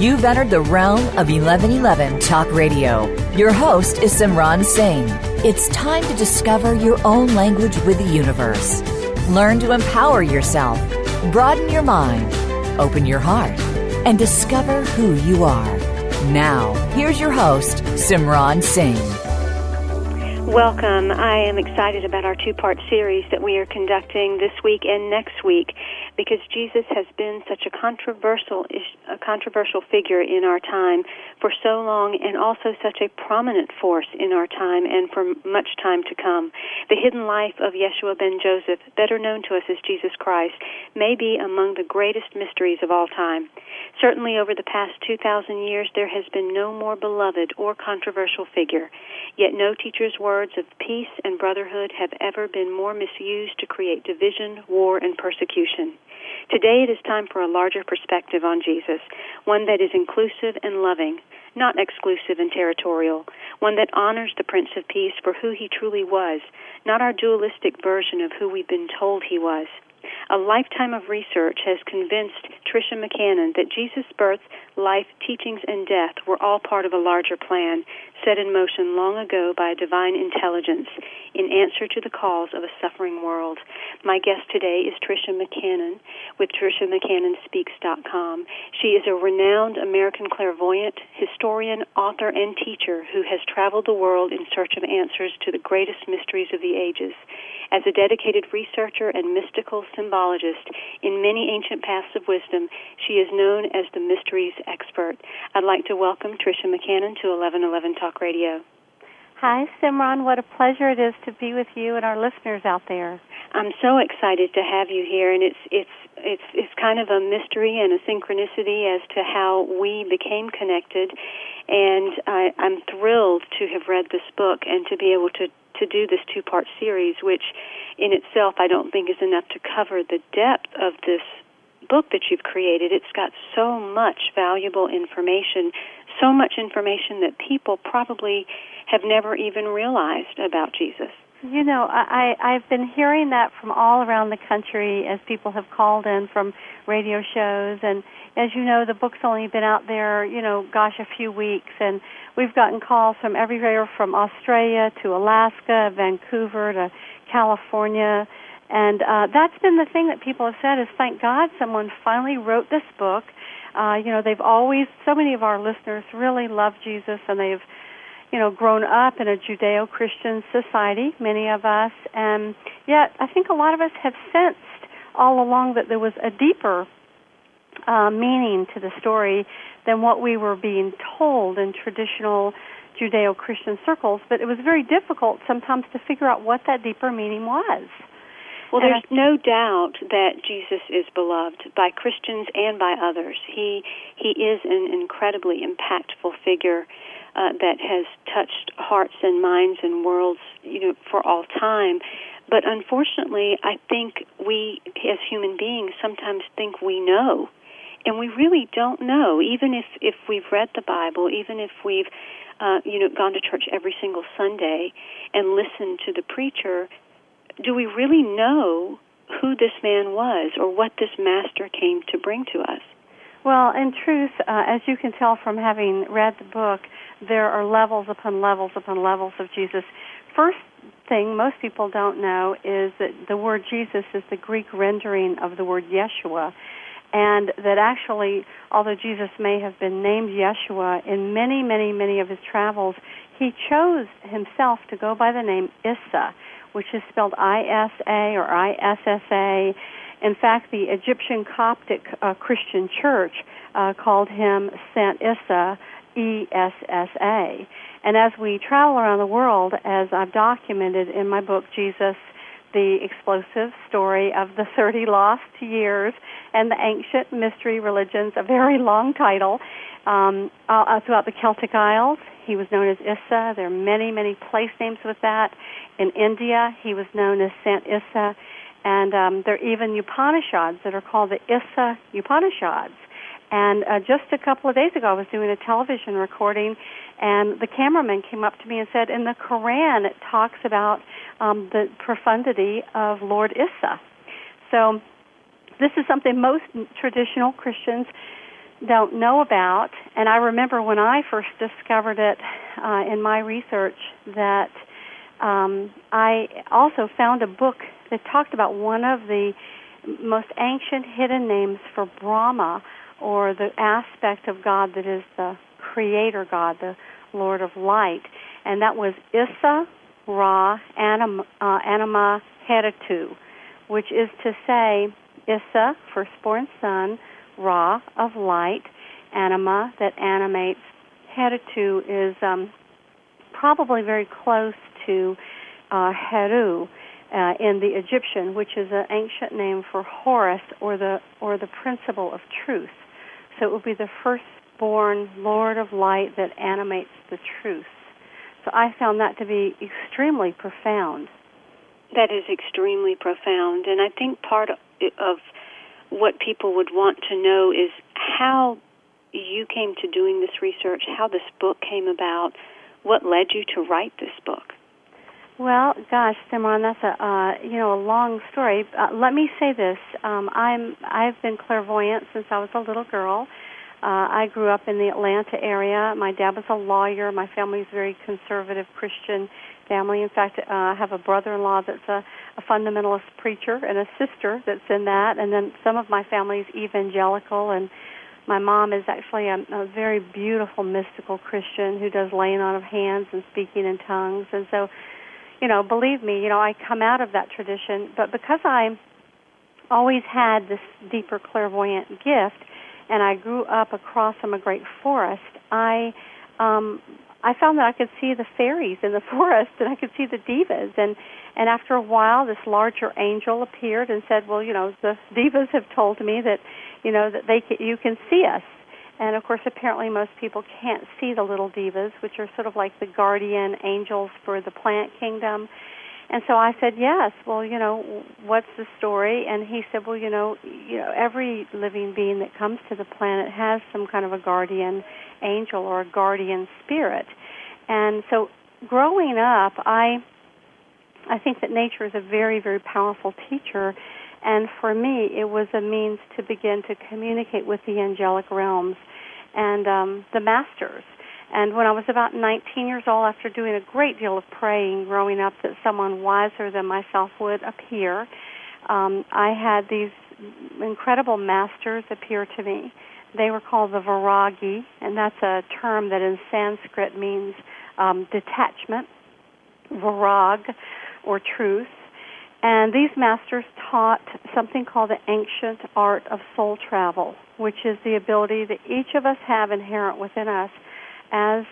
You've entered the realm of 1111 Talk Radio. Your host is Simran Singh. It's time to discover your own language with the universe. Learn to empower yourself, broaden your mind, open your heart, and discover who you are. Now, here's your host, Simran Singh. Welcome. I am excited about our two-part series that we are conducting this week and next week, because Jesus has been such a controversial figure in our time for so long, and also such a prominent force in our time and for much time to come. The hidden life of Yeshua ben Joseph, better known to us as Jesus Christ, may be among the greatest mysteries of all time. Certainly over the past 2,000 years, there has been no more beloved or controversial figure. Yet no teacher's words of peace and brotherhood have ever been more misused to create division, war, and persecution. Today it is time for a larger perspective on Jesus, one that is inclusive and loving, not exclusive and territorial, one that honors the Prince of Peace for who he truly was, not our dualistic version of who we've been told he was. A lifetime of research has convinced Tricia McCannon that Jesus' birth, life, teachings, and death were all part of a larger plan set in motion long ago by a divine intelligence in answer to the calls of a suffering world. My guest today is Tricia McCannon with TriciaMcCannonSpeaks.com. She is a renowned American clairvoyant, historian, author, and teacher who has traveled the world in search of answers to the greatest mysteries of the ages. As a dedicated researcher and mystical symbologist in many ancient paths of wisdom, she is known as the Mysteries Expert. I'd like to welcome Tricia McCannon to 1111 Talk Radio. Hi, Simran. What a pleasure it is to be with you and our listeners out there. I'm so excited to have you here, and it's kind of a mystery and a synchronicity as to how we became connected, and I'm thrilled to have read this book and to be able to do this two-part series, which in itself I don't think is enough to cover the depth of this book that you've created. It's got so much valuable information, so much information that people probably have never even realized about Jesus. You know, I've been hearing that from all around the country as people have called in from radio shows. And as you know, the book's only been out there, a few weeks. And we've gotten calls from everywhere from Australia to Alaska, Vancouver to California. And that's been the thing that people have said is, thank God someone finally wrote this book. So many of our listeners really love Jesus, and they've grown up in a Judeo-Christian society, many of us, and yet I think a lot of us have sensed all along that there was a deeper meaning to the story than what we were being told in traditional Judeo-Christian circles, but it was very difficult sometimes to figure out what that deeper meaning was. Well, there's no doubt that Jesus is beloved by Christians and by others. He is an incredibly impactful figure that has touched hearts and minds and worlds, for all time. But unfortunately, I think we as human beings sometimes think we know, and we really don't know. Even if we've read the Bible, even if we've gone to church every single Sunday and listened to the preacher, do we really know who this man was or what this master came to bring to us? Well, in truth, as you can tell from having read the book, there are levels upon levels upon levels of Jesus. First thing most people don't know is that the word Jesus is the Greek rendering of the word Yeshua, and that actually, although Jesus may have been named Yeshua in many, many, many of his travels, he chose himself to go by the name Issa, which is spelled I-S-A or I-S-S-A, In fact, the Egyptian Coptic Christian Church called him Saint Issa, E-S-S-A. And as we travel around the world, as I've documented in my book, Jesus: The Explosive Story of the 30 Lost Years and the Ancient Mystery Religions, a very long title, throughout the Celtic Isles, he was known as Issa. There are many, many place names with that. In India, he was known as Saint Issa. And there are even Upanishads that are called the Issa Upanishads. And just a couple of days ago, I was doing a television recording, and the cameraman came up to me and said, in the Quran, it talks about the profundity of Lord Issa. So this is something most traditional Christians don't know about. And I remember when I first discovered it in my research that I also found a book that talked about one of the most ancient hidden names for Brahma, or the aspect of God that is the creator God, the Lord of light, and that was Issa Ra Anima Heretu, which is to say Issa, firstborn son, Ra, of light, Anima, that animates, Heretu is probably very close to Heru in the Egyptian, which is an ancient name for Horus, or the principle of truth. So it would be the firstborn Lord of light that animates the truth. So I found that to be extremely profound. That is extremely profound. And I think part of what people would want to know is how you came to doing this research, how this book came about, what led you to write this book. Well, gosh, Simran, that's a long story. Let me say this: I've been clairvoyant since I was a little girl. I grew up in the Atlanta area. My dad was a lawyer. My family is a very conservative Christian family. In fact, I have a brother-in-law that's a fundamentalist preacher, and a sister that's in that. And then some of my family is evangelical, and my mom is actually a very beautiful mystical Christian who does laying on of hands and speaking in tongues, and so. Believe me, I come out of that tradition, but because I always had this deeper clairvoyant gift, and I grew up across from a great forest, I found that I could see the fairies in the forest, and I could see the divas, and after a while, this larger angel appeared and said, well, the divas have told me that, that you can see us. And, of course, apparently most people can't see the little divas, which are sort of like the guardian angels for the plant kingdom. And so I said, yes, well, what's the story? And he said, well, every living being that comes to the planet has some kind of a guardian angel or a guardian spirit. And so growing up, I think that nature is a very, very powerful teacher. And for me, it was a means to begin to communicate with the angelic realms and the masters. And when I was about 19 years old, after doing a great deal of praying growing up that someone wiser than myself would appear, I had these incredible masters appear to me. They were called the Vairagi, and that's a term that in Sanskrit means detachment, Vairag, or truth. And these masters taught something called the ancient art of soul travel, which is the ability that each of us have inherent within us as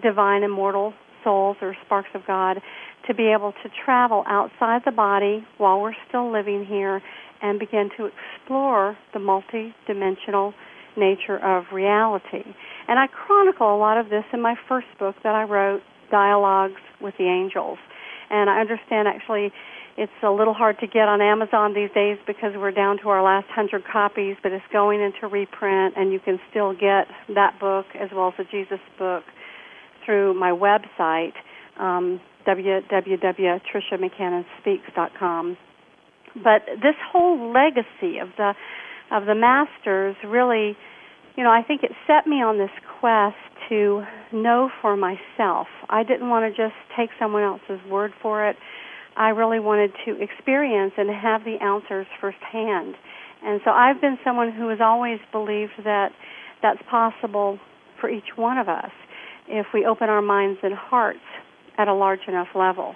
divine immortal souls or sparks of God to be able to travel outside the body while we're still living here and begin to explore the multidimensional nature of reality. And I chronicle a lot of this in my first book that I wrote, Dialogues with the Angels. And I understand actually it's a little hard to get on Amazon these days because we're down to our last 100 copies, but it's going into reprint, and you can still get that book as well as the Jesus book through my website, www.TriciaMcCannonSpeaks.com. But this whole legacy of the masters really, I think it set me on this quest to know for myself. I didn't want to just take someone else's word for it. I really wanted to experience and have the answers firsthand. And so I've been someone who has always believed that that's possible for each one of us if we open our minds and hearts at a large enough level.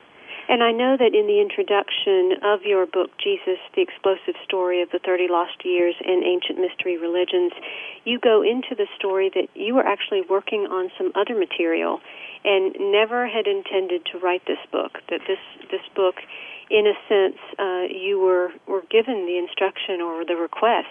And I know that in the introduction of your book, Jesus, The Explosive Story of the 30 Lost Years and Ancient Mystery Religions, you go into the story that you were actually working on some other material and never had intended to write this book, that this book, in a sense, you were given the instruction or the request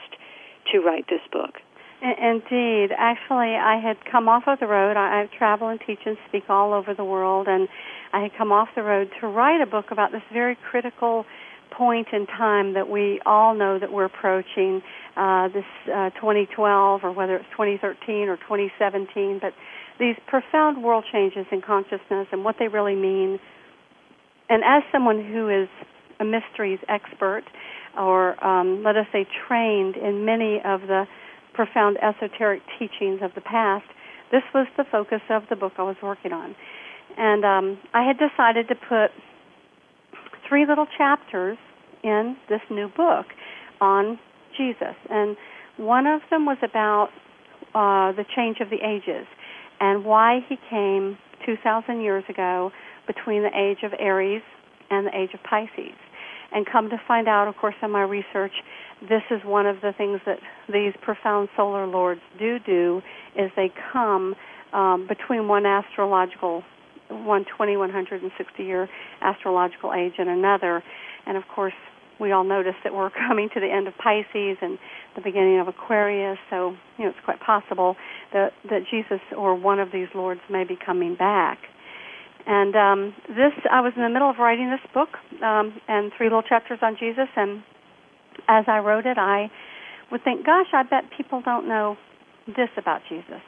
to write this book. Indeed. Actually, I had come off of the road. I travel and teach and speak all over the world, and I had come off the road to write a book about this very critical point in time that we all know that we're approaching, this 2012, or whether it's 2013 or 2017, but these profound world changes in consciousness and what they really mean. And as someone who is a mysteries expert, or let us say trained in many of the profound esoteric teachings of the past, this was the focus of the book I was working on. And I had decided to put 3 little chapters in this new book on Jesus. And one of them was about the change of the ages and why he came 2,000 years ago between the age of Aries and the age of Pisces. And come to find out, of course, in my research, this is one of the things that these profound solar lords do is they come between one astrological, one 20, 160-year astrological age and another. And, of course, we all notice that we're coming to the end of Pisces and the beginning of Aquarius, so, you know, it's quite possible that Jesus or one of these lords may be coming back. And I was in the middle of writing this book, and 3 little chapters on Jesus, and as I wrote it, I would think, gosh, I bet people don't know this about Jesus.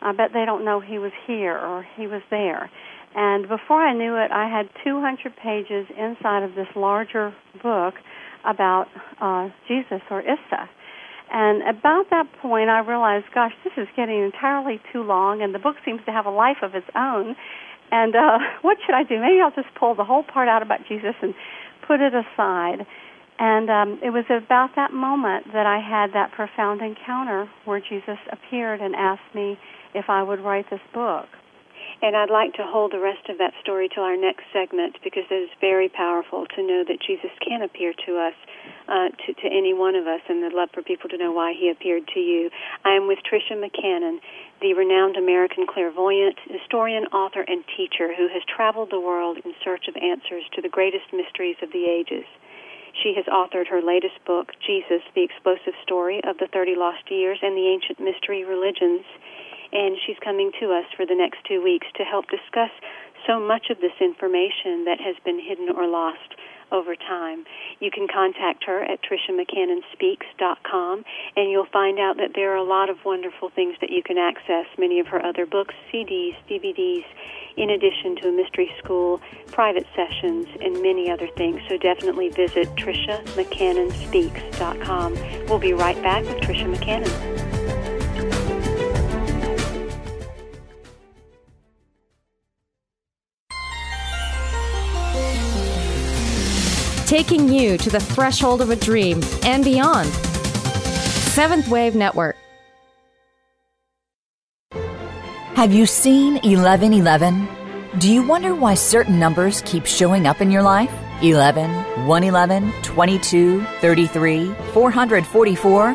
I bet they don't know he was here or he was there. And before I knew it, I had 200 pages inside of this larger book about Jesus or Issa. And about that point, I realized, gosh, this is getting entirely too long, and the book seems to have a life of its own. And what should I do? Maybe I'll just pull the whole part out about Jesus and put it aside. And it was about that moment that I had that profound encounter where Jesus appeared and asked me if I would write this book. And I'd like to hold the rest of that story till our next segment, because it is very powerful to know that Jesus can appear to us, to any one of us, and I'd love for people to know why he appeared to you. I am with Tricia McCannon, the renowned American clairvoyant, historian, author, and teacher who has traveled the world in search of answers to the greatest mysteries of the ages. She has authored her latest book, Jesus, The Explosive Story of the 30 Lost Years and the Ancient Mystery Religions, and she's coming to us for the next 2 weeks to help discuss so much of this information that has been hidden or lost over time. You can contact her at TriciaMcCannonSpeaks.com, and you'll find out that there are a lot of wonderful things that you can access, many of her other books, CDs, DVDs, in addition to a mystery school, private sessions, and many other things. So definitely visit TriciaMcCannonSpeaks.com. We'll be right back with Tricia McCannon. Taking you to the threshold of a dream and beyond. Seventh Wave Network. Have you seen 1111? Do you wonder why certain numbers keep showing up in your life? 11, 111, 22, 33, 444.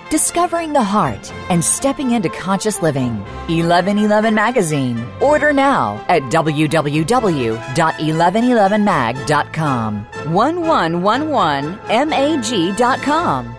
discovering the heart, and stepping into conscious living. 1111 Magazine. Order now at www.1111mag.com. 1111mag.com.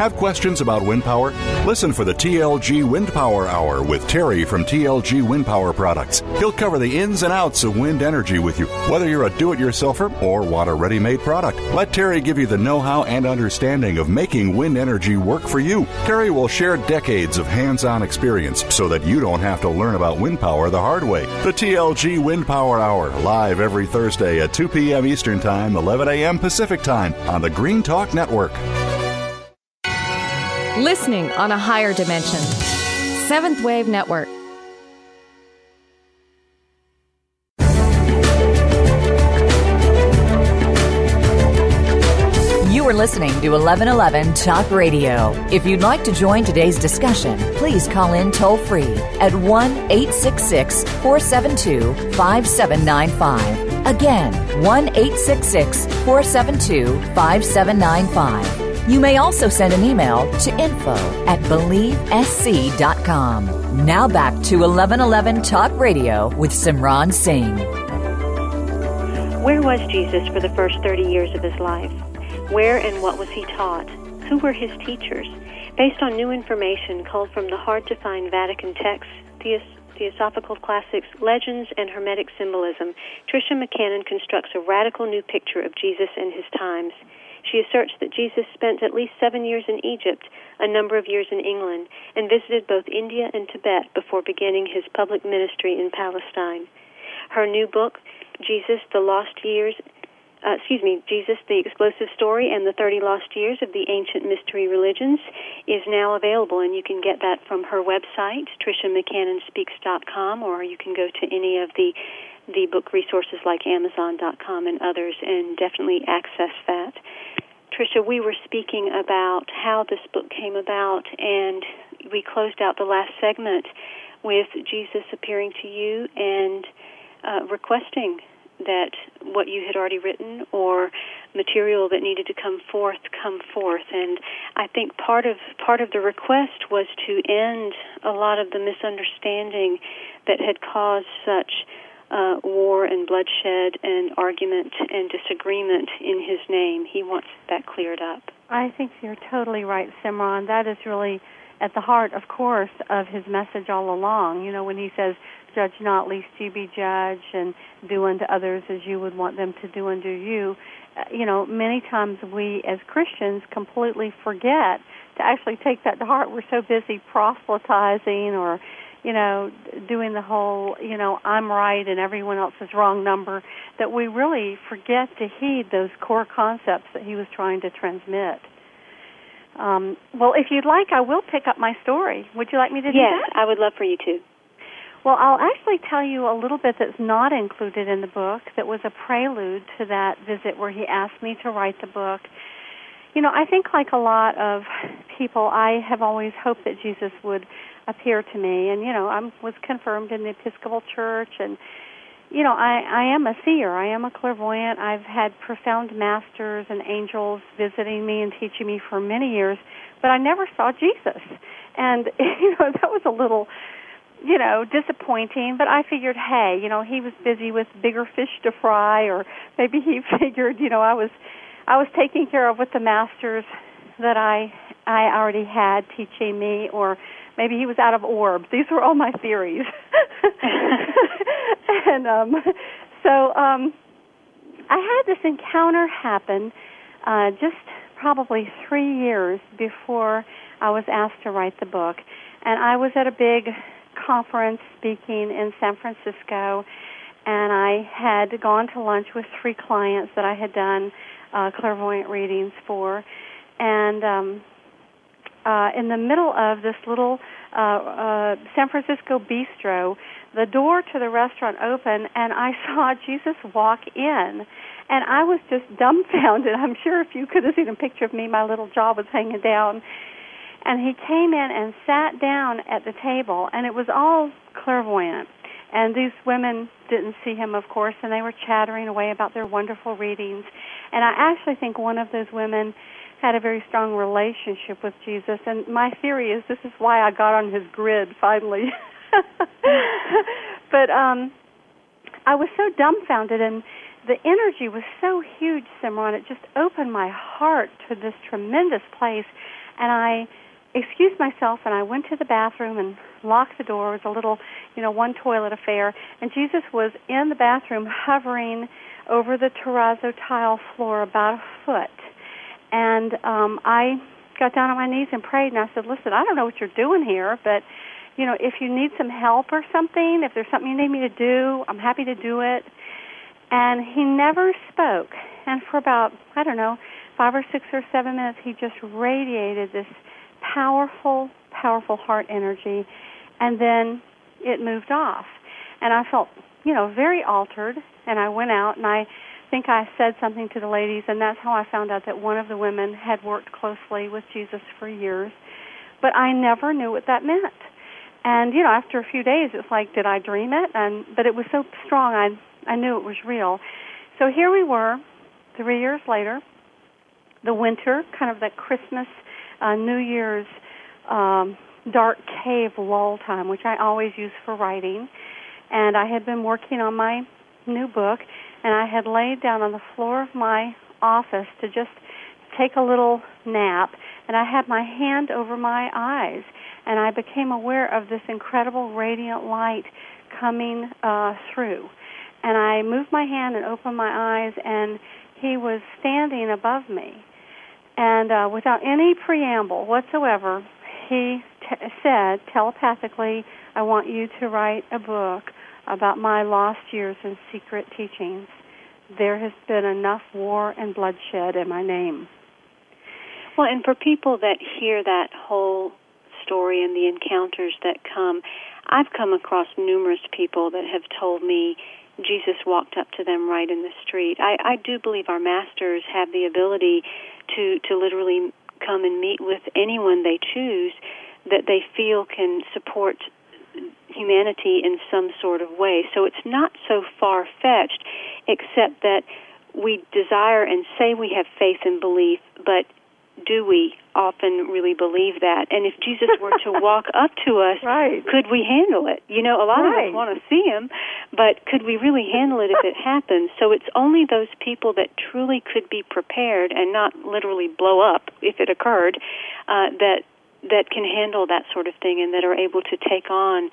Have questions about wind power? Listen for the TLG Wind Power Hour with Terry from TLG Wind Power Products. He'll cover the ins and outs of wind energy with you, whether you're a do-it-yourselfer or want a ready-made product. Let Terry give you the know-how and understanding of making wind energy work for you. Terry will share decades of hands-on experience so that you don't have to learn about wind power the hard way. The TLG Wind Power Hour, live every Thursday at 2 p.m. Eastern Time, 11 a.m. Pacific Time on the Green Talk Network. Listening on a higher dimension. Seventh Wave Network. You are listening to 1111 Talk Radio. If you'd like to join today's discussion, please call in toll-free at 1-866-472-5795. Again, 1-866-472-5795. You may also send an email to info@believesc.com. Now back to 1111 Talk Radio with Simran Singh. Where was Jesus for the first 30 years of his life? Where and what was he taught? Who were his teachers? Based on new information culled from the hard-to-find Vatican texts, Theosophical classics, legends, and Hermetic symbolism, Tricia McCannon constructs a radical new picture of Jesus and his times. She asserts that Jesus spent at least 7 years in Egypt, a number of years in England, and visited both India and Tibet before beginning his public ministry in Palestine. Her new book, Jesus: The Explosive Story and the 30 Lost Years of the Ancient Mystery Religions, is now available, and you can get that from her website, TriciaMcCannonSpeaks.com, or you can go to any of the book resources like Amazon.com and others, and definitely access that. Tricia, we were speaking about how this book came about, and we closed out the last segment with Jesus appearing to you and requesting that what you had already written or material that needed to come forth. And I think part of the request was to end a lot of the misunderstanding that had caused such war and bloodshed and argument and disagreement in his name. He wants that cleared up. I think you're totally right, Simran. That is really at the heart, of course, of his message all along. You know, when he says, "Judge not, lest you be judged, and do unto others as you would want them to do unto you." You know, many times we as Christians completely forget to actually take that to heart. We're so busy proselytizing or, you know, doing the whole, you know, I'm right and everyone else is wrong number, that we really forget to heed those core concepts that he was trying to transmit. Well, if you'd like, I will pick up my story. Would you like me to do that? Yes, I would love for you to. Well, I'll actually tell you a little bit that's not included in the book that was a prelude to that visit where he asked me to write the book. You know, I think like a lot of people, I have always hoped that Jesus would appear to me. And, you know, I was confirmed in the Episcopal Church. And, you know, I am a seer. I am a clairvoyant. I've had profound masters and angels visiting me and teaching me for many years. But I never saw Jesus. And, you know, that was a little, you know, disappointing, but I figured, hey, you know, he was busy with bigger fish to fry, or maybe he figured, you know, I was taken care of with the masters that I already had teaching me, or maybe he was out of orb. These were all my theories. And so I had this encounter happen just probably 3 years before I was asked to write the book, and I was at a big conference speaking in San Francisco, and I had gone to lunch with 3 clients that I had done clairvoyant readings for, and in the middle of this little San Francisco bistro, the door to the restaurant opened, and I saw Jesus walk in, and I was just dumbfounded. I'm sure if you could have seen a picture of me, my little jaw was hanging down. And he came in and sat down at the table, and it was all clairvoyant. And these women didn't see him, of course, and they were chattering away about their wonderful readings. And I actually think one of those women had a very strong relationship with Jesus. And my theory is this is why I got on his grid finally. But I was so dumbfounded, and the energy was so huge, Simran. It just opened my heart to this tremendous place. And I excused myself, and I went to the bathroom and locked the door. It was a little, one toilet affair. And Jesus was in the bathroom hovering over the terrazzo tile floor about a foot. And I got down on my knees and prayed, and I said, listen, I don't know what you're doing here, but, if you need some help or something, if there's something you need me to do, I'm happy to do it. And he never spoke. And for about, 5 or 6 or 7 minutes, he just radiated this powerful, powerful heart energy, and then it moved off. And I felt, very altered, and I went out, and I think I said something to the ladies, and that's how I found out that one of the women had worked closely with Jesus for years, but I never knew what that meant. And, after a few days, it's like, did I dream it? But it was so strong, I knew it was real. So here we were, 3 years later, the winter, kind of the Christmas, New Year's dark cave lull time, which I always use for writing. And I had been working on my new book, and I had laid down on the floor of my office to just take a little nap, and I had my hand over my eyes, and I became aware of this incredible radiant light coming through. And I moved my hand and opened my eyes, and he was standing above me. And without any preamble whatsoever, he said telepathically, I want you to write a book about my lost years and secret teachings. There has been enough war and bloodshed in my name. Well, and for people that hear that whole story and the encounters that come, I've come across numerous people that have told me Jesus walked up to them right in the street. I do believe our masters have the ability to literally come and meet with anyone they choose that they feel can support humanity in some sort of way. So it's not so far-fetched, except that we desire and say we have faith and belief, but do we often really believe that? And if Jesus were to walk up to us, right, could we handle it? A lot right. of us want to see him, but could we really handle it if it happens? So it's only those people that truly could be prepared and not literally blow up if it occurred, that can handle that sort of thing and that are able to take on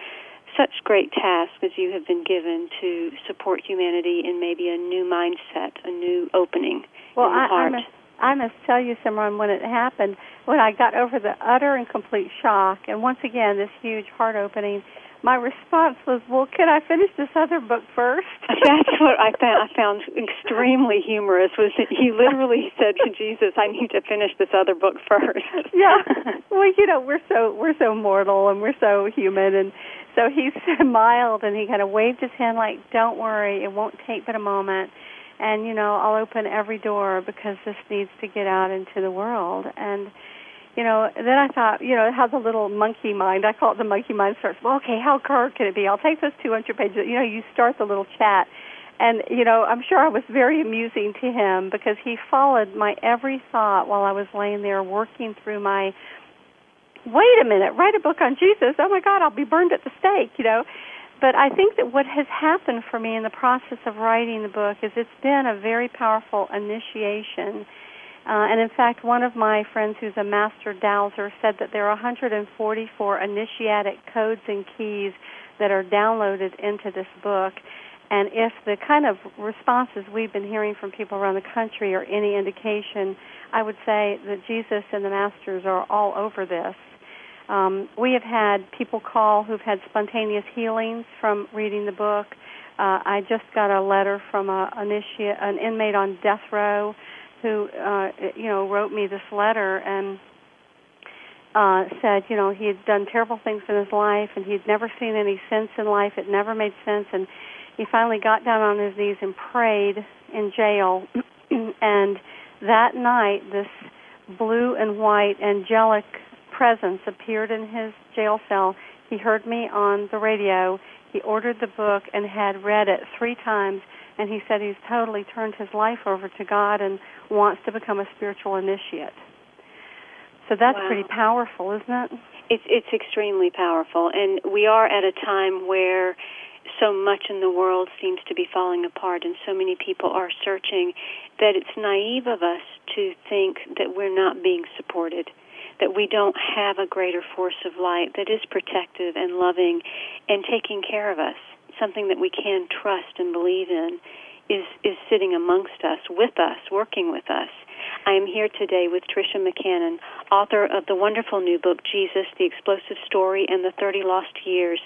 such great tasks as you have been given to support humanity in maybe a new mindset, a new opening in the heart. I must tell you, Simran, when it happened, when I got over the utter and complete shock, and once again, this huge heart opening, my response was, well, can I finish this other book first? That's what I found extremely humorous, was that you literally said to Jesus, I need to finish this other book first. Yeah. Well, we're so mortal, and we're so human, and so he smiled, and he kind of waved his hand like, don't worry, it won't take but a moment. And, I'll open every door because this needs to get out into the world. And, then I thought, how the little monkey mind, I call it the monkey mind, starts, well, okay, how hard can it be? I'll take those 200 pages. You start the little chat. And, I'm sure I was very amusing to him because he followed my every thought while I was laying there working through my, wait a minute, write a book on Jesus. Oh, my God, I'll be burned at the stake, But I think that what has happened for me in the process of writing the book is it's been a very powerful initiation. And, in fact, one of my friends who's a master dowser said that there are 144 initiatic codes and keys that are downloaded into this book. And if the kind of responses we've been hearing from people around the country are any indication, I would say that Jesus and the masters are all over this. We have had people call who've had spontaneous healings from reading the book. I just got a letter from an inmate on death row who, wrote me this letter and said, he had done terrible things in his life and he'd never seen any sense in life. It never made sense. And he finally got down on his knees and prayed in jail. And that night, this blue and white angelic presence appeared in his jail cell. He heard me on the radio. He ordered the book and had read it 3 times, and he said he's totally turned his life over to God and wants to become a spiritual initiate. So that's wow. Pretty powerful, isn't it? It's extremely powerful, and we are at a time where so much in the world seems to be falling apart and so many people are searching that it's naive of us to think that we're not being supported. that we don't have a greater force of light that is protective and loving and taking care of us, something that we can trust and believe in, is sitting amongst us, with us, working with us. I am here today with Tricia McCannon, author of the wonderful new book, Jesus: The Explosive Story and the 30 Lost Years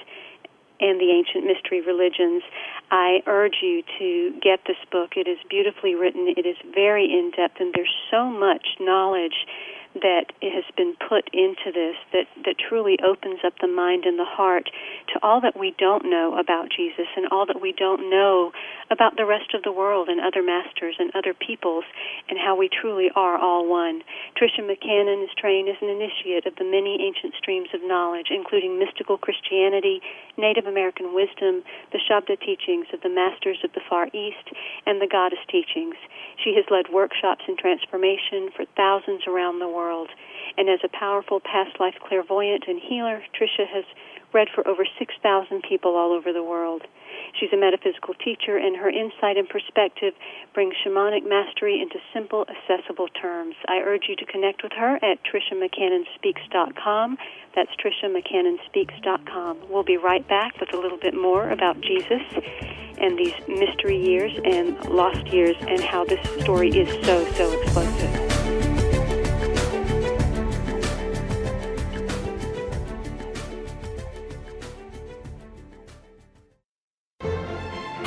and the Ancient Mystery Religions. I urge you to get this book. It is beautifully written. It is very in-depth, and there's so much knowledge that has been put into this that truly opens up the mind and the heart to all that we don't know about Jesus and all that we don't know about the rest of the world and other masters and other peoples and how we truly are all one. Tricia McCannon is trained as an initiate of the many ancient streams of knowledge, including mystical Christianity, Native American wisdom, the Shabda teachings of the masters of the Far East, and the goddess teachings. She has led workshops in transformation for thousands around the world. And as a powerful past life clairvoyant and healer, Tricia has read for over 6,000 people all over the world. She's a metaphysical teacher, and her insight and perspective brings shamanic mastery into simple, accessible terms. I urge you to connect with her at TriciaMcCannonSpeaks.com. That's TriciaMcCannonSpeaks.com. We'll be right back with a little bit more about Jesus and these mystery years and lost years and how this story is so, so explosive.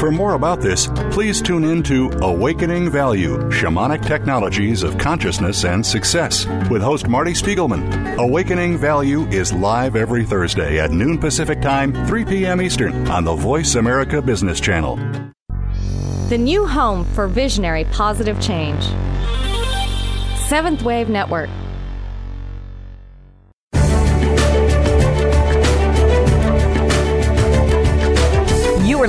For more about this, please tune in to Awakening Value, Shamanic Technologies of Consciousness and Success with host Marty Spiegelman. Awakening Value is live every Thursday at noon Pacific Time, 3 p.m. Eastern on the Voice America Business Channel. The new home for visionary positive change. Seventh Wave Network. You're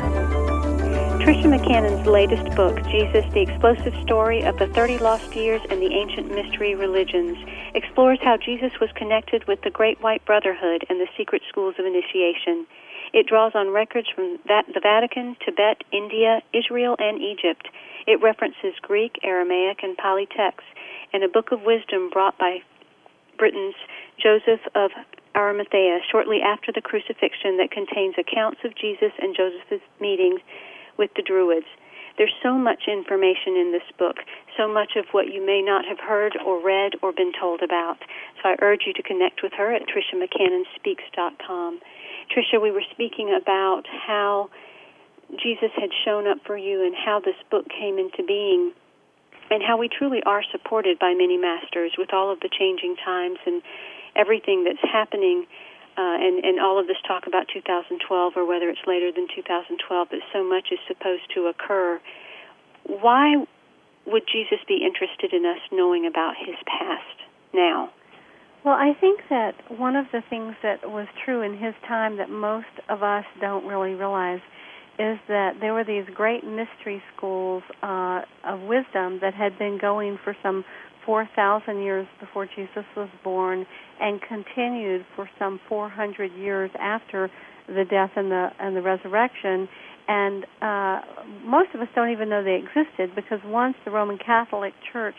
Tricia McCannon's latest book, Jesus: The Explosive Story of the 30 Lost Years and the Ancient Mystery Religions, explores how Jesus was connected with the Great White Brotherhood and the secret schools of initiation. It draws on records from the Vatican, Tibet, India, Israel, and Egypt. It references Greek, Aramaic, and Pali texts, and a book of wisdom brought by Britain's Joseph of Arimathea shortly after the crucifixion that contains accounts of Jesus and Joseph's meetings with the Druids. There's so much information in this book, so much of what you may not have heard or read or been told about. So I urge you to connect with her at TriciaMcCannonSpeaks.com. Tricia, we were speaking about how Jesus had shown up for you and how this book came into being and how we truly are supported by many masters with all of the changing times and everything that's happening. And all of this talk about 2012 or whether it's later than 2012, but so much is supposed to occur. Why would Jesus be interested in us knowing about his past now? Well, I think that one of the things that was true in his time that most of us don't really realize is that there were these great mystery schools of wisdom that had been going for some 4,000 years before Jesus was born and continued for some 400 years after the death and the resurrection. And most of us don't even know they existed, because once the Roman Catholic Church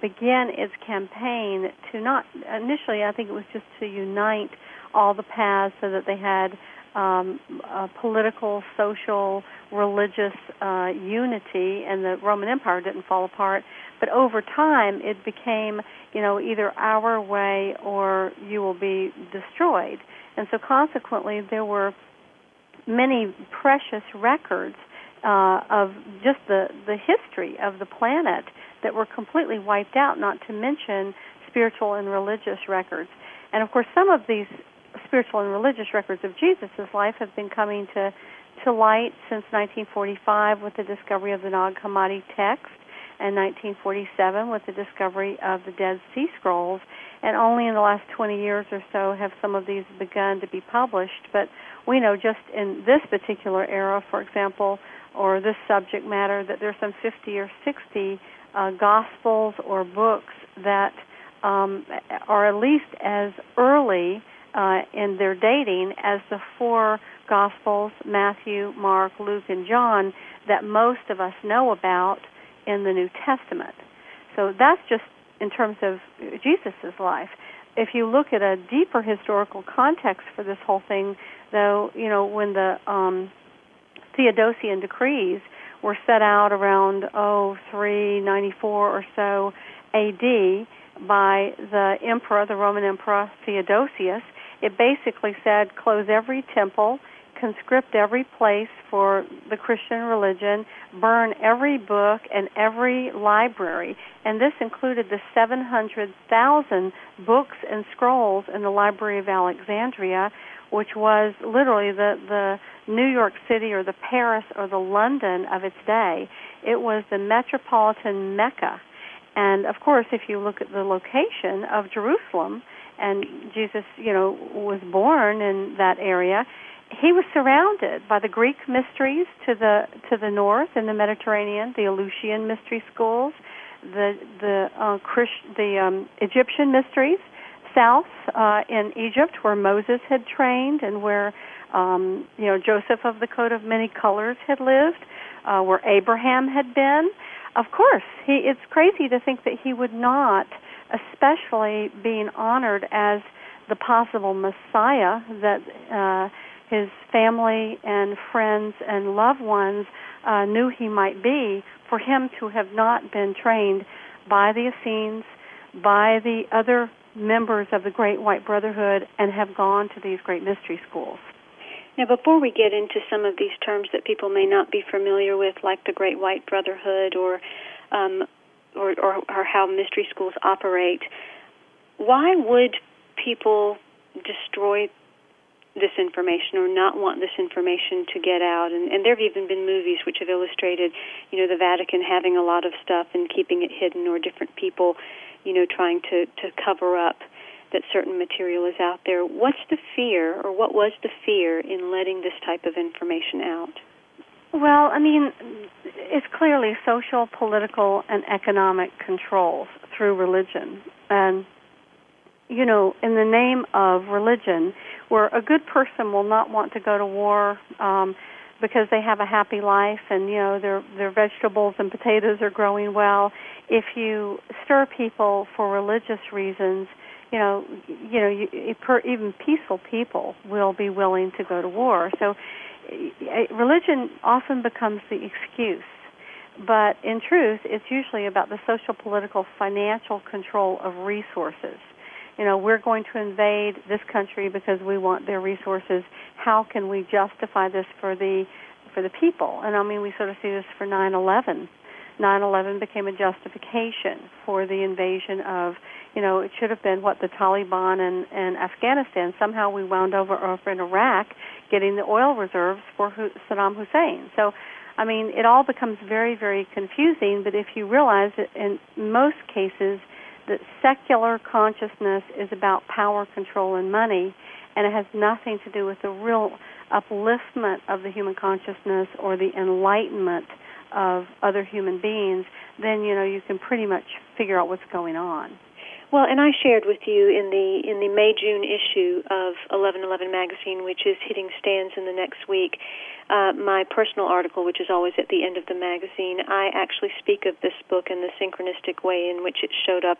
began its campaign to not, initially I think it was just to unite all the paths so that they had political, social, religious unity, and the Roman Empire didn't fall apart. But over time, it became, you know, either our way or you will be destroyed. And so consequently, there were many precious records of just the history of the planet that were completely wiped out, not to mention spiritual and religious records. And, of course, some of these spiritual and religious records of Jesus' life have been coming to light since 1945 with the discovery of the Nag Hammadi text, and 1947 with the discovery of the Dead Sea Scrolls. And only in the last 20 years or so have some of these begun to be published. But we know just in this particular era, for example, or this subject matter, that there's some 50 or 60 Gospels or books that are at least as early in their dating as the four Gospels, Matthew, Mark, Luke, and John, that most of us know about in the New Testament. So that's just in terms of Jesus' life. If you look at a deeper historical context for this whole thing, though, you know, when the Theodosian decrees were set out around 394 or so A.D. by the emperor, the Roman emperor Theodosius, it basically said close every temple, conscript every place for the Christian religion, burn every book and every library. And this included the 700,000 books and scrolls in the Library of Alexandria, which was literally the New York City or the Paris or the London of its day. It was the metropolitan Mecca. And, of course, if you look at the location of Jerusalem, and Jesus, you know, was born in that area, he was surrounded by the Greek mysteries to the north in the Mediterranean, the Eleusinian mystery schools, the Egyptian mysteries south in Egypt, where Moses had trained and where Joseph of the coat of many colors had lived, where Abraham had been. Of course, it's crazy to think that he would not, especially being honored as the possible Messiah that his family and friends and loved ones knew he might be, for him to have not been trained by the Essenes, by the other members of the Great White Brotherhood, and have gone to these great mystery schools. Now, before we get into some of these terms that people may not be familiar with, like the Great White Brotherhood or how mystery schools operate, why would people destroy this information or not want this information to get out? And there have even been movies which have illustrated, you know, the Vatican having a lot of stuff and keeping it hidden, or different people, you know, trying to cover up that certain material is out there. What's the fear, or what was the fear in letting this type of information out? Well, I mean, it's clearly social, political, and economic controls through religion. And, you know, in the name of religion, where a good person will not want to go to war because they have a happy life and, you know, their vegetables and potatoes are growing well. If you stir people for religious reasons, even peaceful people will be willing to go to war. So religion often becomes the excuse. But in truth, it's usually about the social, political, financial control of resources. You know, we're going to invade this country because we want their resources. How can we justify this for the people? And I mean, we sort of see this for 9/11. 9/11 became a justification for the invasion of, you know, it should have been the Taliban and Afghanistan. Somehow we wound over in Iraq getting the oil reserves for Saddam Hussein. So, I mean, it all becomes very, very confusing. But if you realize that in most cases, that secular consciousness is about power, control, and money, and it has nothing to do with the real upliftment of the human consciousness or the enlightenment of other human beings, then, you know, you can pretty much figure out what's going on. Well, and I shared with you in the May-June issue of 1111 Magazine, which is hitting stands in the next week, my personal article, which is always at the end of the magazine, I actually speak of this book and the synchronistic way in which it showed up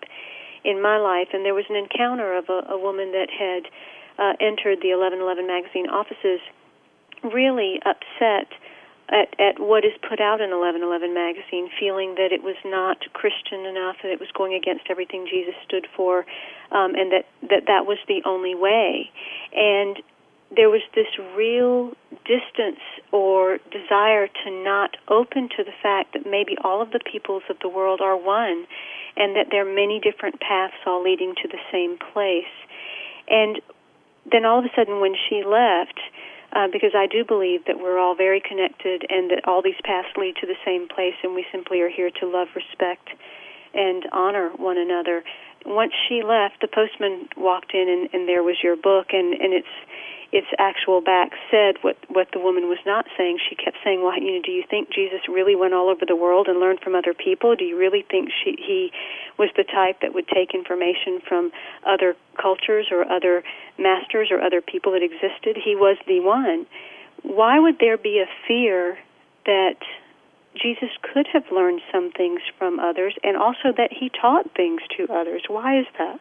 in my life. And there was an encounter of a woman that had entered the 1111 Magazine offices really upset at what is put out in 1111 Magazine, feeling that it was not Christian enough, that it was going against everything Jesus stood for, and that was the only way. And there was this real distance or desire to not open to the fact that maybe all of the peoples of the world are one, and that there are many different paths all leading to the same place. And then all of a sudden when she left, because I do believe that we're all very connected and that all these paths lead to the same place, and we simply are here to love, respect, and honor one another. Once she left, the postman walked in, and there was your book, and its actual back said what the woman was not saying. She kept saying, well, you know, do you think Jesus really went all over the world and learned from other people? Do you really think he was the type that would take information from other cultures or other masters or other people that existed? He was the one. Why would there be a fear that Jesus could have learned some things from others, and also that he taught things to others? Why is that?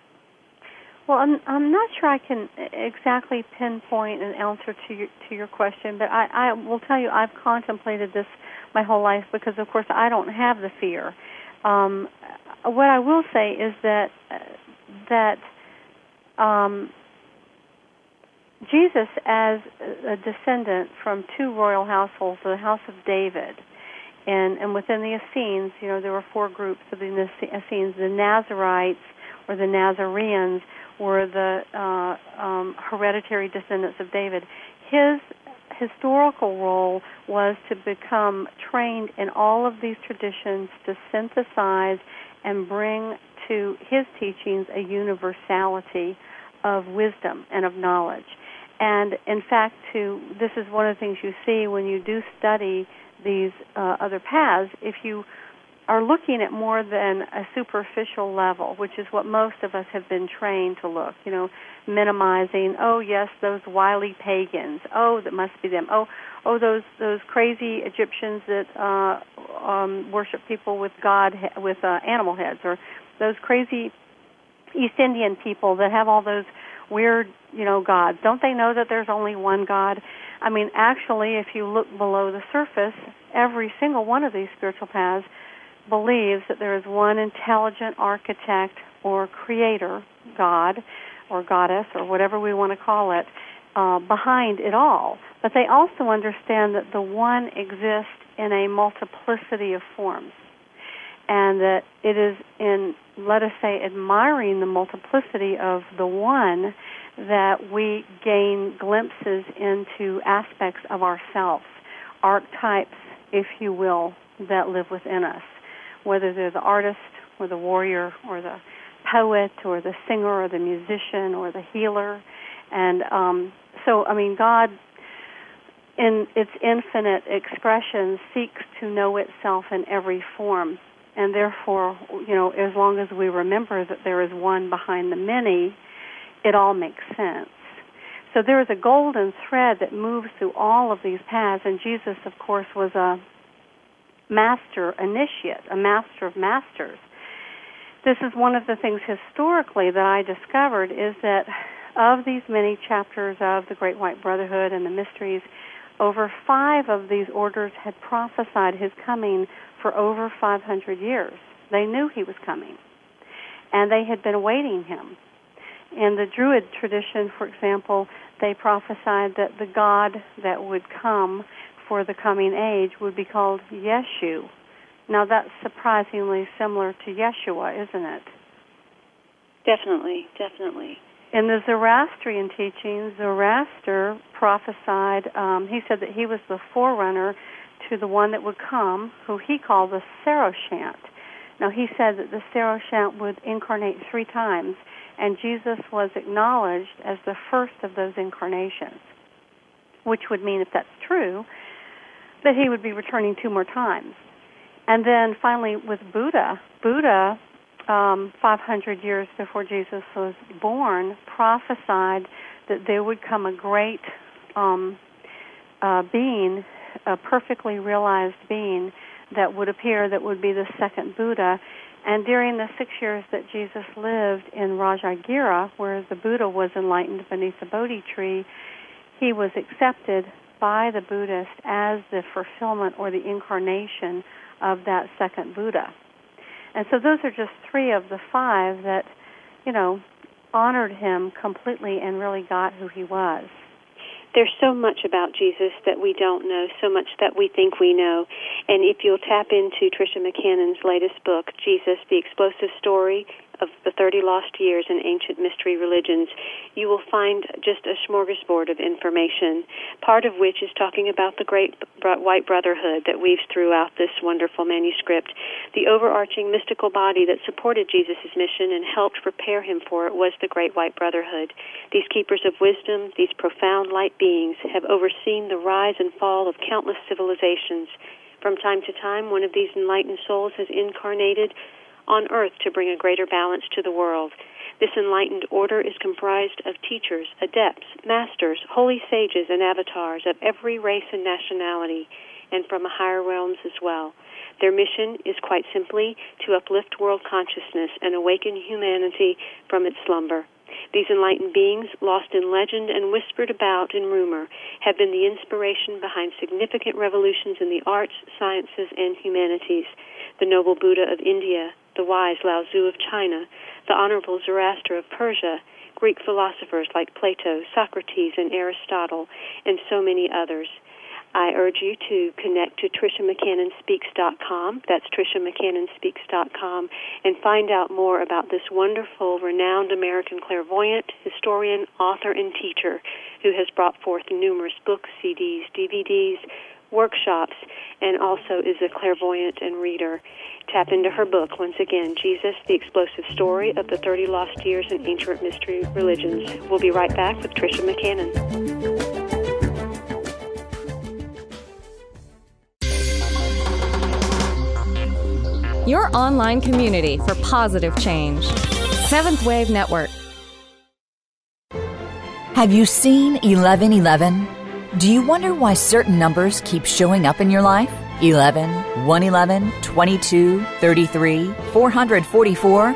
Well, I'm not sure I can exactly pinpoint an answer to your question, but I will tell you I've contemplated this my whole life because, of course, I don't have the fear. What I will say is that Jesus, as a descendant from two royal households, the house of David, and within the Essenes, you know, there were four groups of the Essenes, the Nazarites, or the Nazareans, were the hereditary descendants of David. His historical role was to become trained in all of these traditions to synthesize and bring to his teachings a universality of wisdom and of knowledge. And, in fact, this is one of the things you see when you do study these other paths. If you are looking at more than a superficial level, which is what most of us have been trained to look, you know, minimizing, oh, yes, those wily pagans, oh, that must be them, oh, those crazy Egyptians that worship people with animal heads, or those crazy East Indian people that have all those weird, you know, gods. Don't they know that there's only one God? I mean, actually, if you look below the surface, every single one of these spiritual paths believes that there is one intelligent architect or creator, God or goddess or whatever we want to call it, behind it all. But they also understand that the one exists in a multiplicity of forms, and that it is in, let us say, admiring the multiplicity of the one that we gain glimpses into aspects of ourselves, archetypes, if you will, that live within us, whether they're the artist or the warrior or the poet or the singer or the musician or the healer. And so, I mean, God, in its infinite expression, seeks to know itself in every form. And therefore, you know, as long as we remember that there is one behind the many, it all makes sense. So there is a golden thread that moves through all of these paths, and Jesus, of course, was a master initiate, a master of masters. This is one of the things historically that I discovered, is that of these many chapters of the Great White Brotherhood and the mysteries, over 5 of these orders had prophesied his coming for over 500 years. They knew he was coming, and they had been awaiting him. In the Druid tradition, for example, they prophesied that the God that would come for the coming age would be called Yeshu. Now that's surprisingly similar to Yeshua, isn't it? Definitely, definitely. In the Zoroastrian teachings, Zoroaster prophesied, he said that he was the forerunner to the one that would come, who he called the Saroshant. Now, he said that the Saroshant would incarnate three times, and Jesus was acknowledged as the first of those incarnations, which would mean, if that's true, that he would be returning two more times. And then finally with Buddha, 500 years before Jesus was born, prophesied that there would come a great being, a perfectly realized being that would appear, that would be the second Buddha. And during the 6 years that Jesus lived in Rajagira, where the Buddha was enlightened beneath the Bodhi tree, he was accepted by the Buddhist as the fulfillment or the incarnation of that second Buddha. And so those are just three of the five that, you know, honored him completely and really got who he was. There's so much about Jesus that we don't know, so much that we think we know. And if you'll tap into Tricia McCannon's latest book, Jesus: The Explosive Story of the 30 Lost Years and Ancient Mystery Religions, you will find just a smorgasbord of information, part of which is talking about the Great White Brotherhood that weaves throughout this wonderful manuscript. The overarching mystical body that supported Jesus' mission and helped prepare him for it was the Great White Brotherhood. These keepers of wisdom, these profound light beings, have overseen the rise and fall of countless civilizations. From time to time, one of these enlightened souls has incarnated on earth to bring a greater balance to the world. This enlightened order is comprised of teachers, adepts, masters, holy sages, and avatars of every race and nationality, and from higher realms as well. Their mission is quite simply to uplift world consciousness and awaken humanity from its slumber. These enlightened beings, lost in legend and whispered about in rumor, have been the inspiration behind significant revolutions in the arts, sciences, and humanities. The noble Buddha of India, the wise Lao Tzu of China, the honorable Zoroaster of Persia, Greek philosophers like Plato, Socrates, and Aristotle, and so many others. I urge you to connect to TriciaMcCannonSpeaks.com, that's TriciaMcCannonSpeaks.com, and find out more about this wonderful, renowned American clairvoyant, historian, author, and teacher who has brought forth numerous books, CDs, DVDs, workshops, and also is a clairvoyant and reader. Tap into her book, once again, Jesus, the Explosive Story of the 30 Lost Years and Ancient Mystery Religions. We'll be right back with Tricia McCannon. Your online community for positive change. Seventh Wave Network. Have you seen 1111? Do you wonder why certain numbers keep showing up in your life? 11, 111, 22, 33, 444.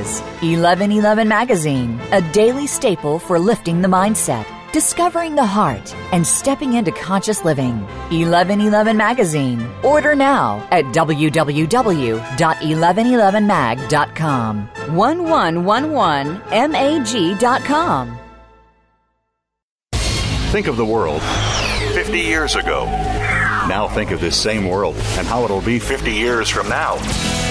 1111 Magazine, a daily staple for lifting the mindset, discovering the heart, and stepping into conscious living. 1111 Magazine. Order now at www.1111mag.com. 1111mag.com. Think of the world 50 years ago. Now think of this same world and how it'll be 50 years from now.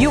You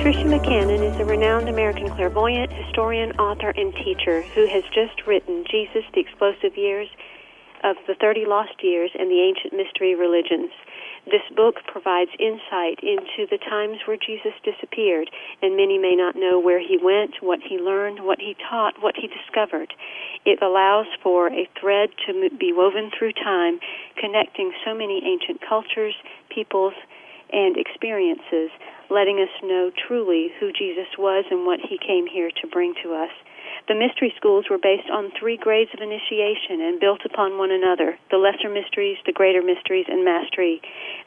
Tricia McCannon is a renowned American clairvoyant, historian, author, and teacher who has just written Jesus: The Explosive Years of the 30 Lost Years and the Ancient Mystery Religions. This book provides insight into the times where Jesus disappeared, and many may not know where he went, what he learned, what he taught, what he discovered. It allows for a thread to be woven through time, connecting so many ancient cultures, peoples, and experiences, letting us know truly who Jesus was and what he came here to bring to us. The mystery schools were based on 3 grades of initiation and built upon one another: the lesser mysteries, the greater mysteries, and mastery.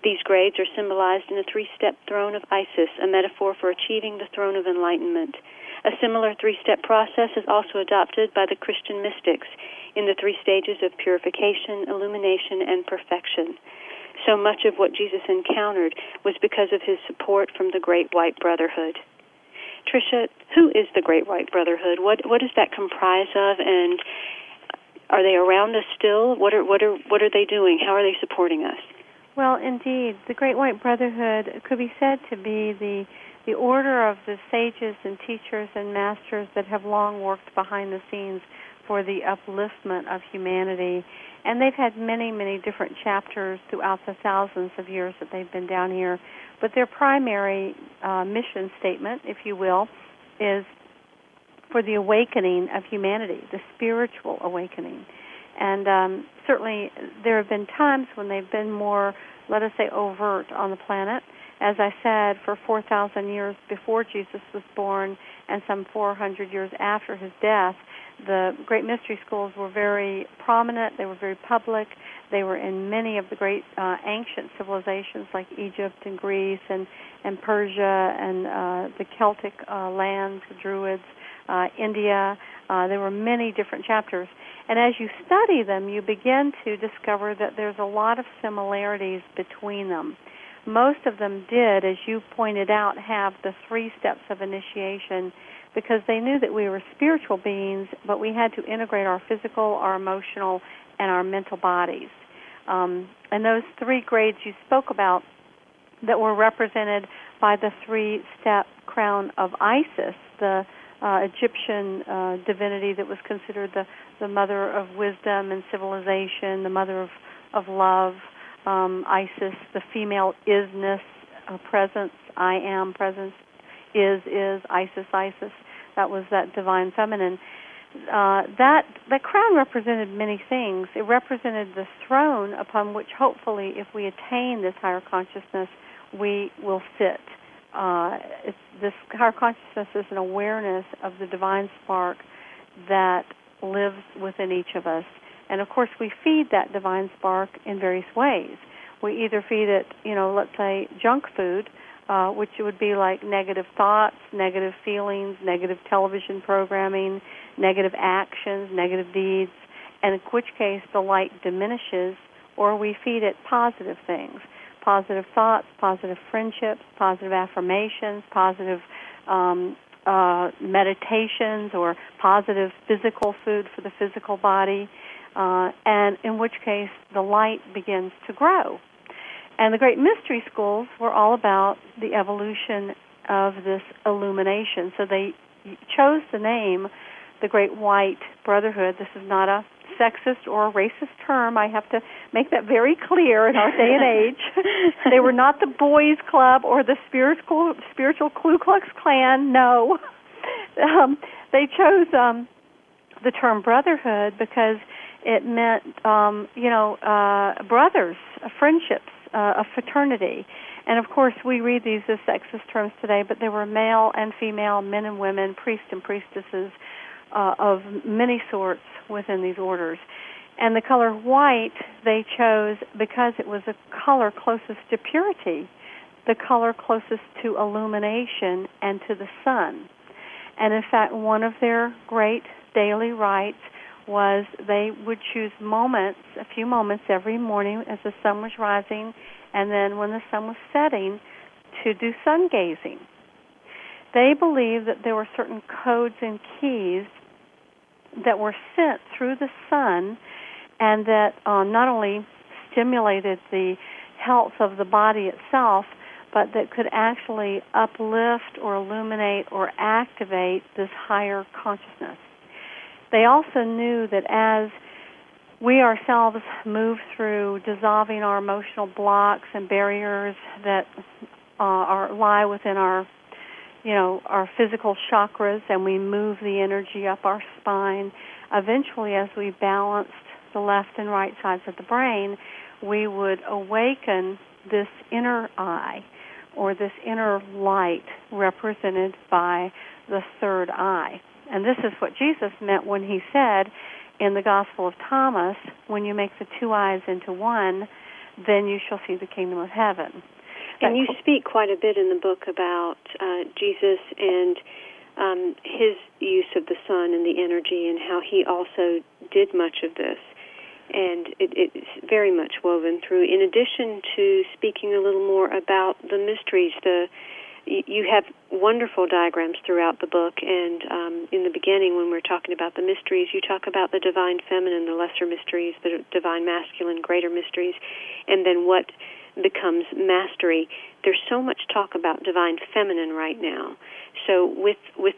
These grades are symbolized in a 3-step throne of Isis, a metaphor for achieving the throne of enlightenment. A similar 3-step process is also adopted by the Christian mystics in the 3 stages of purification, illumination, and perfection. So much of what Jesus encountered was because of his support from the Great White Brotherhood. Tricia, who is the Great White Brotherhood? What does that comprise of, and are they around us still? What are they doing? How are they supporting us? Well, indeed, the Great White Brotherhood could be said to be the order of the sages and teachers and masters that have long worked behind the scenes for the upliftment of humanity. And they've had many, many different chapters throughout the thousands of years that they've been down here. But their primary mission statement, if you will, is for the awakening of humanity, the spiritual awakening. And certainly there have been times when they've been more, let us say, overt on the planet. As I said, for 4,000 years before Jesus was born and some 400 years after his death, the great mystery schools were very prominent. They were very public. They were in many of the great ancient civilizations like Egypt and Greece and Persia and the Celtic lands, the Druids, India. There were many different chapters. And as you study them, you begin to discover that there's a lot of similarities between them. Most of them did, as you pointed out, have the 3 steps of initiation, because they knew that we were spiritual beings, but we had to integrate our physical, our emotional, and our mental bodies. And those 3 grades you spoke about that were represented by the 3-step crown of Isis, the Egyptian divinity that was considered the mother of wisdom and civilization, the mother of love, Isis, the female isness, presence, I am presence, is, Isis, Isis. That was that divine feminine. That crown represented many things. It represented the throne upon which, hopefully, if we attain this higher consciousness, we will sit. This higher consciousness is an awareness of the divine spark that lives within each of us. And, of course, we feed that divine spark in various ways. We either feed it, let's say, junk food, which would be like negative thoughts, negative feelings, negative television programming, negative actions, negative deeds, and in which case the light diminishes, or we feed it positive things, positive thoughts, positive friendships, positive affirmations, positive meditations, or positive physical food for the physical body, and in which case the light begins to grow. And the great mystery schools were all about the evolution of this illumination. So they chose the name, the Great White Brotherhood. This is not a sexist or a racist term. I have to make that very clear in our day and age. They were not the Boys Club or the spiritual Ku Klux Klan, no. They chose the term brotherhood because it meant, brothers, friendships. A fraternity. And of course we read these as sexist terms today, but there were male and female, men and women, priests and priestesses of many sorts within these orders. And the color white they chose because it was the color closest to purity, the color closest to illumination and to the sun. And in fact, one of their great daily rites was they would choose moments, a few moments every morning as the sun was rising and then when the sun was setting, to do sun gazing. They believed that there were certain codes and keys that were sent through the sun, and that not only stimulated the health of the body itself, but that could actually uplift or illuminate or activate this higher consciousness. They also knew that as we ourselves move through dissolving our emotional blocks and barriers that lie within our, our physical chakras, and we move the energy up our spine, eventually as we balanced the left and right sides of the brain, we would awaken this inner eye or this inner light represented by the third eye. And this is what Jesus meant when he said in the Gospel of Thomas, when you make the two eyes into one, then you shall see the kingdom of heaven. And you speak quite a bit in the book about Jesus and his use of the sun and the energy and how he also did much of this. And it's very much woven through. In addition to speaking a little more about the mysteries, you have wonderful diagrams throughout the book. And in the beginning, when we're talking about the mysteries, you talk about the divine feminine, the lesser mysteries, the divine masculine, greater mysteries, and then what becomes mastery. There's so much talk about divine feminine right now. So with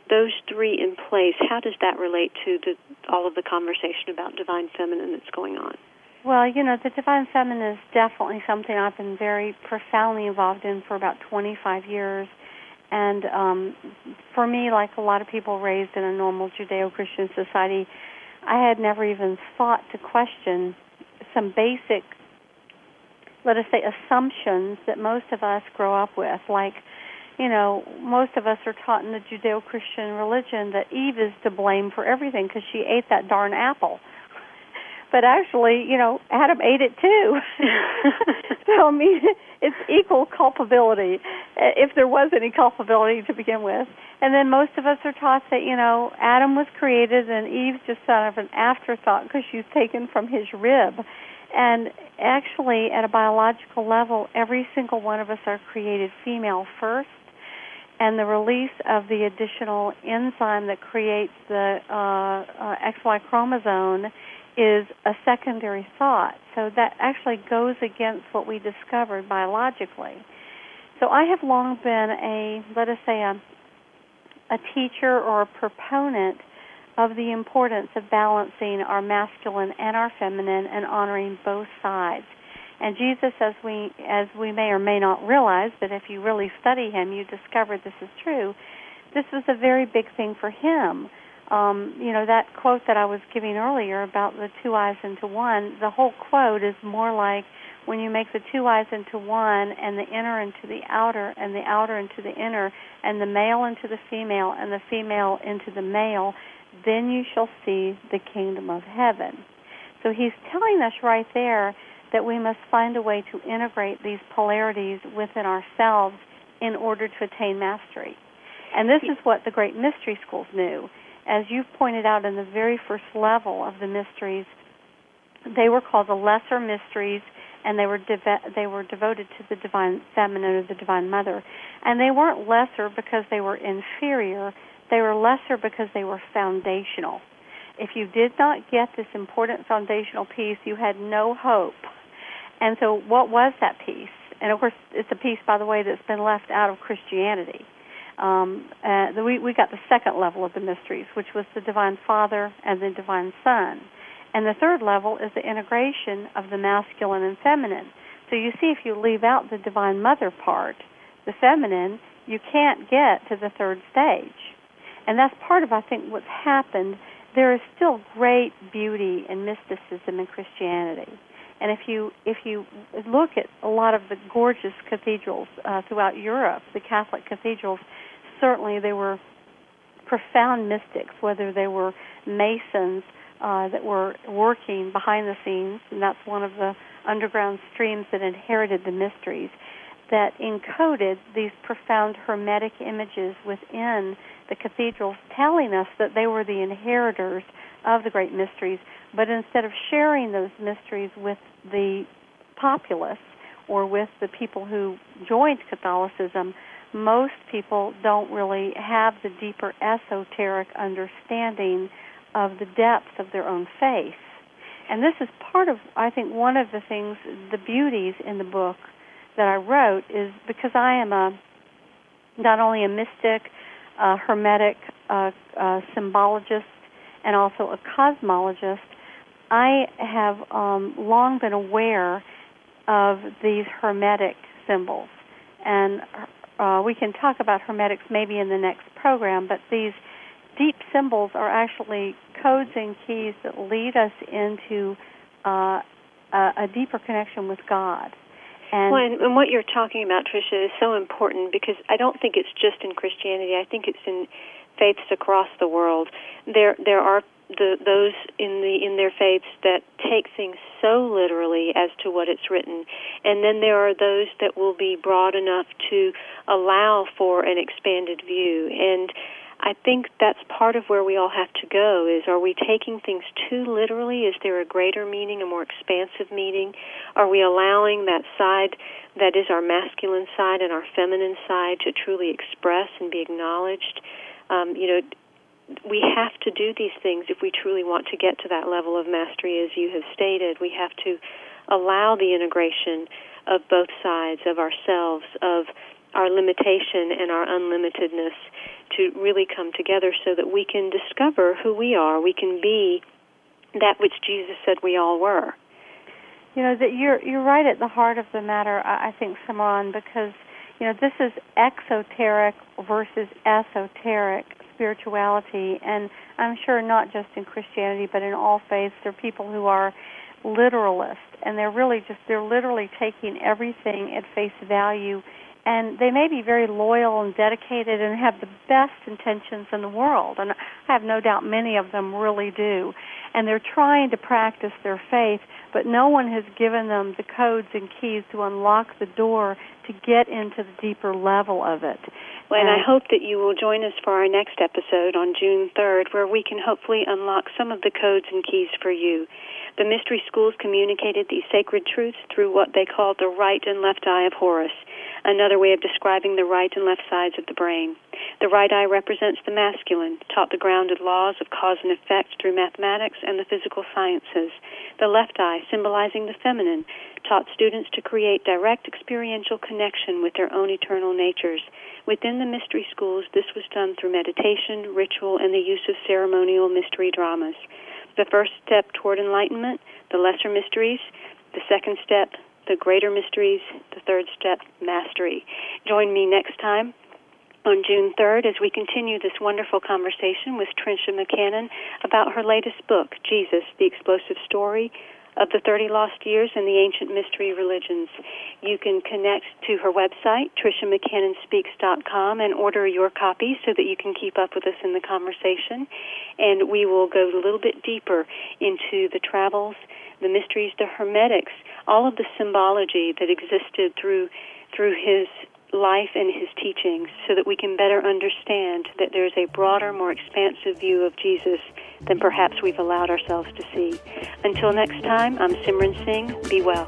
those three in place, how does that relate to all of the conversation about divine feminine that's going on? Well, the divine feminine is definitely something I've been very profoundly involved in for about 25 years. And for me, like a lot of people raised in a normal Judeo-Christian society, I had never even thought to question some basic, let us say, assumptions that most of us grow up with. Like, most of us are taught in the Judeo-Christian religion that Eve is to blame for everything because she ate that darn apple. But actually, Adam ate it too. So, it's equal culpability, if there was any culpability to begin with. And then most of us are taught that, Adam was created and Eve's just sort of an afterthought because she's taken from his rib. And actually, at a biological level, every single one of us are created female first, and the release of the additional enzyme that creates the XY chromosome is a secondary thought. So that actually goes against what we discovered biologically. So I have long been a teacher or a proponent of the importance of balancing our masculine and our feminine and honoring both sides. And Jesus, as we may or may not realize, but if you really study him, you discover this is true. This was a very big thing for him. That quote that I was giving earlier about the two eyes into one, the whole quote is more like when you make the two eyes into one and the inner into the outer and the outer into the inner and the male into the female and the female into the male, then you shall see the kingdom of heaven. So he's telling us right there that we must find a way to integrate these polarities within ourselves in order to attain mastery. And this is what the great mystery schools knew. As you've pointed out in the very first level of the mysteries, they were called the lesser mysteries, and they were devoted to the divine feminine or the divine mother. And they weren't lesser because they were inferior. They were lesser because they were foundational. If you did not get this important foundational piece, you had no hope. And so what was that piece? And, of course, it's a piece, by the way, that's been left out of Christianity. We got the second level of the mysteries, which was the divine father and the divine son. And the third level is the integration of the masculine and feminine. So you see, if you leave out the divine mother part, the feminine, you can't get to the third stage. And that's part of, I think, what's happened. There is still great beauty and mysticism in Christianity. And if you look at a lot of the gorgeous cathedrals throughout Europe, the Catholic cathedrals, certainly they were profound mystics, whether they were masons that were working behind the scenes, and that's one of the underground streams that inherited the mysteries, that encoded these profound hermetic images within the cathedrals, telling us that they were the inheritors of the great mysteries. But instead of sharing those mysteries with the populace or with the people who joined Catholicism, most people don't really have the deeper esoteric understanding of the depth of their own faith. And this is part of, I think, one of the things, the beauties in the book that I wrote is because I am not only a mystic, a hermetic, a symbologist, and also a cosmologist, I have long been aware of these hermetic symbols. And we can talk about hermetics maybe in the next program, but these deep symbols are actually codes and keys that lead us into a deeper connection with God. And what you're talking about, Tricia, is so important because I don't think it's just in Christianity. I think it's in faiths across the world. There are those in their faiths that take things so literally as to what it's written, and then there are those that will be broad enough to allow for an expanded view. And I think that's part of where we all have to go is, are we taking things too literally? Is there a greater meaning, a more expansive meaning? Are we allowing that side that is our masculine side and our feminine side to truly express and be acknowledged? We have to do these things if we truly want to get to that level of mastery, as you have stated. We have to allow the integration of both sides, of ourselves, of our limitation and our unlimitedness to really come together so that we can discover who we are. We can be that which Jesus said we all were. You know, that you're right at the heart of the matter, I think, Simran, because, you know, this is exoteric versus esoteric spirituality, and I'm sure not just in Christianity, but in all faiths, there are people who are literalists, and they're literally taking everything at face value. And they may be very loyal and dedicated and have the best intentions in the world. And I have no doubt many of them really do. And they're trying to practice their faith, but no one has given them the codes and keys to unlock the door to get into the deeper level of it. Well, and I hope that you will join us for our next episode on June 3rd, where we can hopefully unlock some of the codes and keys for you. The mystery schools communicated these sacred truths through what they called the right and left eye of Horus, another way of describing the right and left sides of the brain. The right eye represents the masculine, taught the grounded laws of cause and effect through mathematics and the physical sciences. The left eye, symbolizing the feminine, taught students to create direct experiential connection with their own eternal natures. Within the mystery schools, this was done through meditation, ritual, and the use of ceremonial mystery dramas. The first step toward enlightenment, the lesser mysteries. The second step, the greater mysteries. The third step, mastery. Join me next time on June 3rd as we continue this wonderful conversation with Tricia McCannon about her latest book, Jesus: The Explosive Story of the 30 Lost Years and the Ancient Mystery Religions. You can connect to her website, TriciaMcCannonSpeaks.com, and order your copy so that you can keep up with us in the conversation. And we will go a little bit deeper into the travels, the mysteries, the hermetics, all of the symbology that existed through his life and his teachings, so that we can better understand that there's a broader, more expansive view of Jesus than perhaps we've allowed ourselves to see. Until next time, I'm Simran Singh. Be well.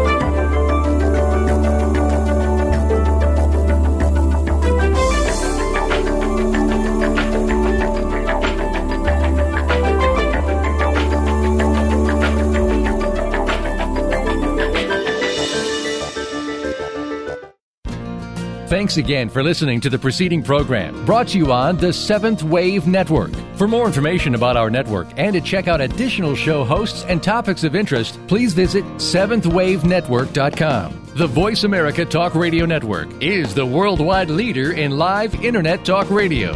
Thanks again for listening to the preceding program, brought to you on the Seventh Wave Network. For more information about our network and to check out additional show hosts and topics of interest, please visit SeventhWaveNetwork.com. The Voice America Talk Radio Network is the worldwide leader in live Internet talk radio.